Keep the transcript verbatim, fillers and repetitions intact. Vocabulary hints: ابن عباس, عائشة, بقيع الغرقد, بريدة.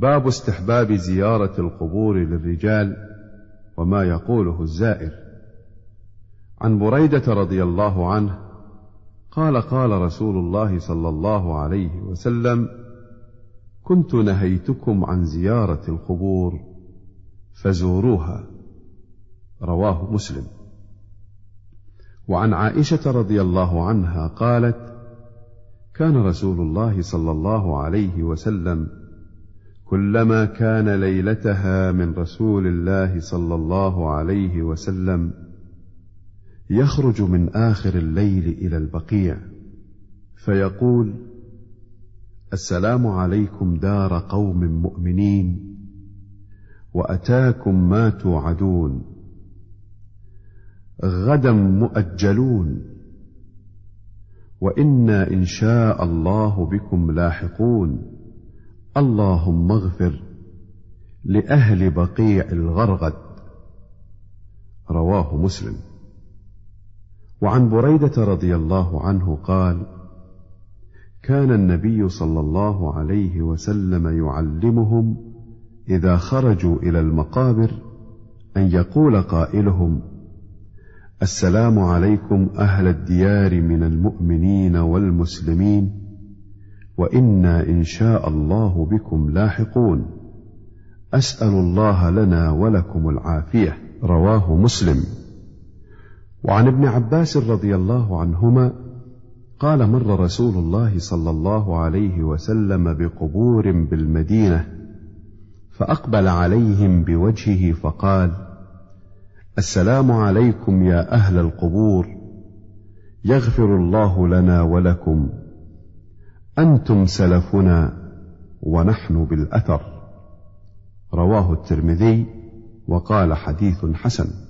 باب استحباب زيارة القبور للرجال وما يقوله الزائر. عن بريدة رضي الله عنه قال قال رسول الله صلى الله عليه وسلم: كنت نهيتكم عن زيارة القبور فزوروها. رواه مسلم. وعن عائشة رضي الله عنها قالت: كان رسول الله صلى الله عليه وسلم كلما كان ليلتها من رسول الله صلى الله عليه وسلم يخرج من آخر الليل إلى البقيع فيقول: السلام عليكم دار قوم مؤمنين، وأتاكم ما توعدون، غدا مؤجلون، وإنا إن شاء الله بكم لاحقون، اللهم اغفر لأهل بقيع الغرقد. رواه مسلم. وعن بريدة رضي الله عنه قال: كان النبي صلى الله عليه وسلم يعلمهم إذا خرجوا إلى المقابر أن يقول قائلهم: السلام عليكم أهل الديار من المؤمنين والمسلمين، وإنا إن شاء الله بكم لاحقون، أسأل الله لنا ولكم العافية. رواه مسلم. وعن ابن عباس رضي الله عنهما قال: مر رسول الله صلى الله عليه وسلم بقبور بالمدينة فأقبل عليهم بوجهه فقال: السلام عليكم يا أهل القبور، يغفر الله لنا ولكم، أنتم سلفنا ونحن بالأثر. رواه الترمذي وقال حديث حسن.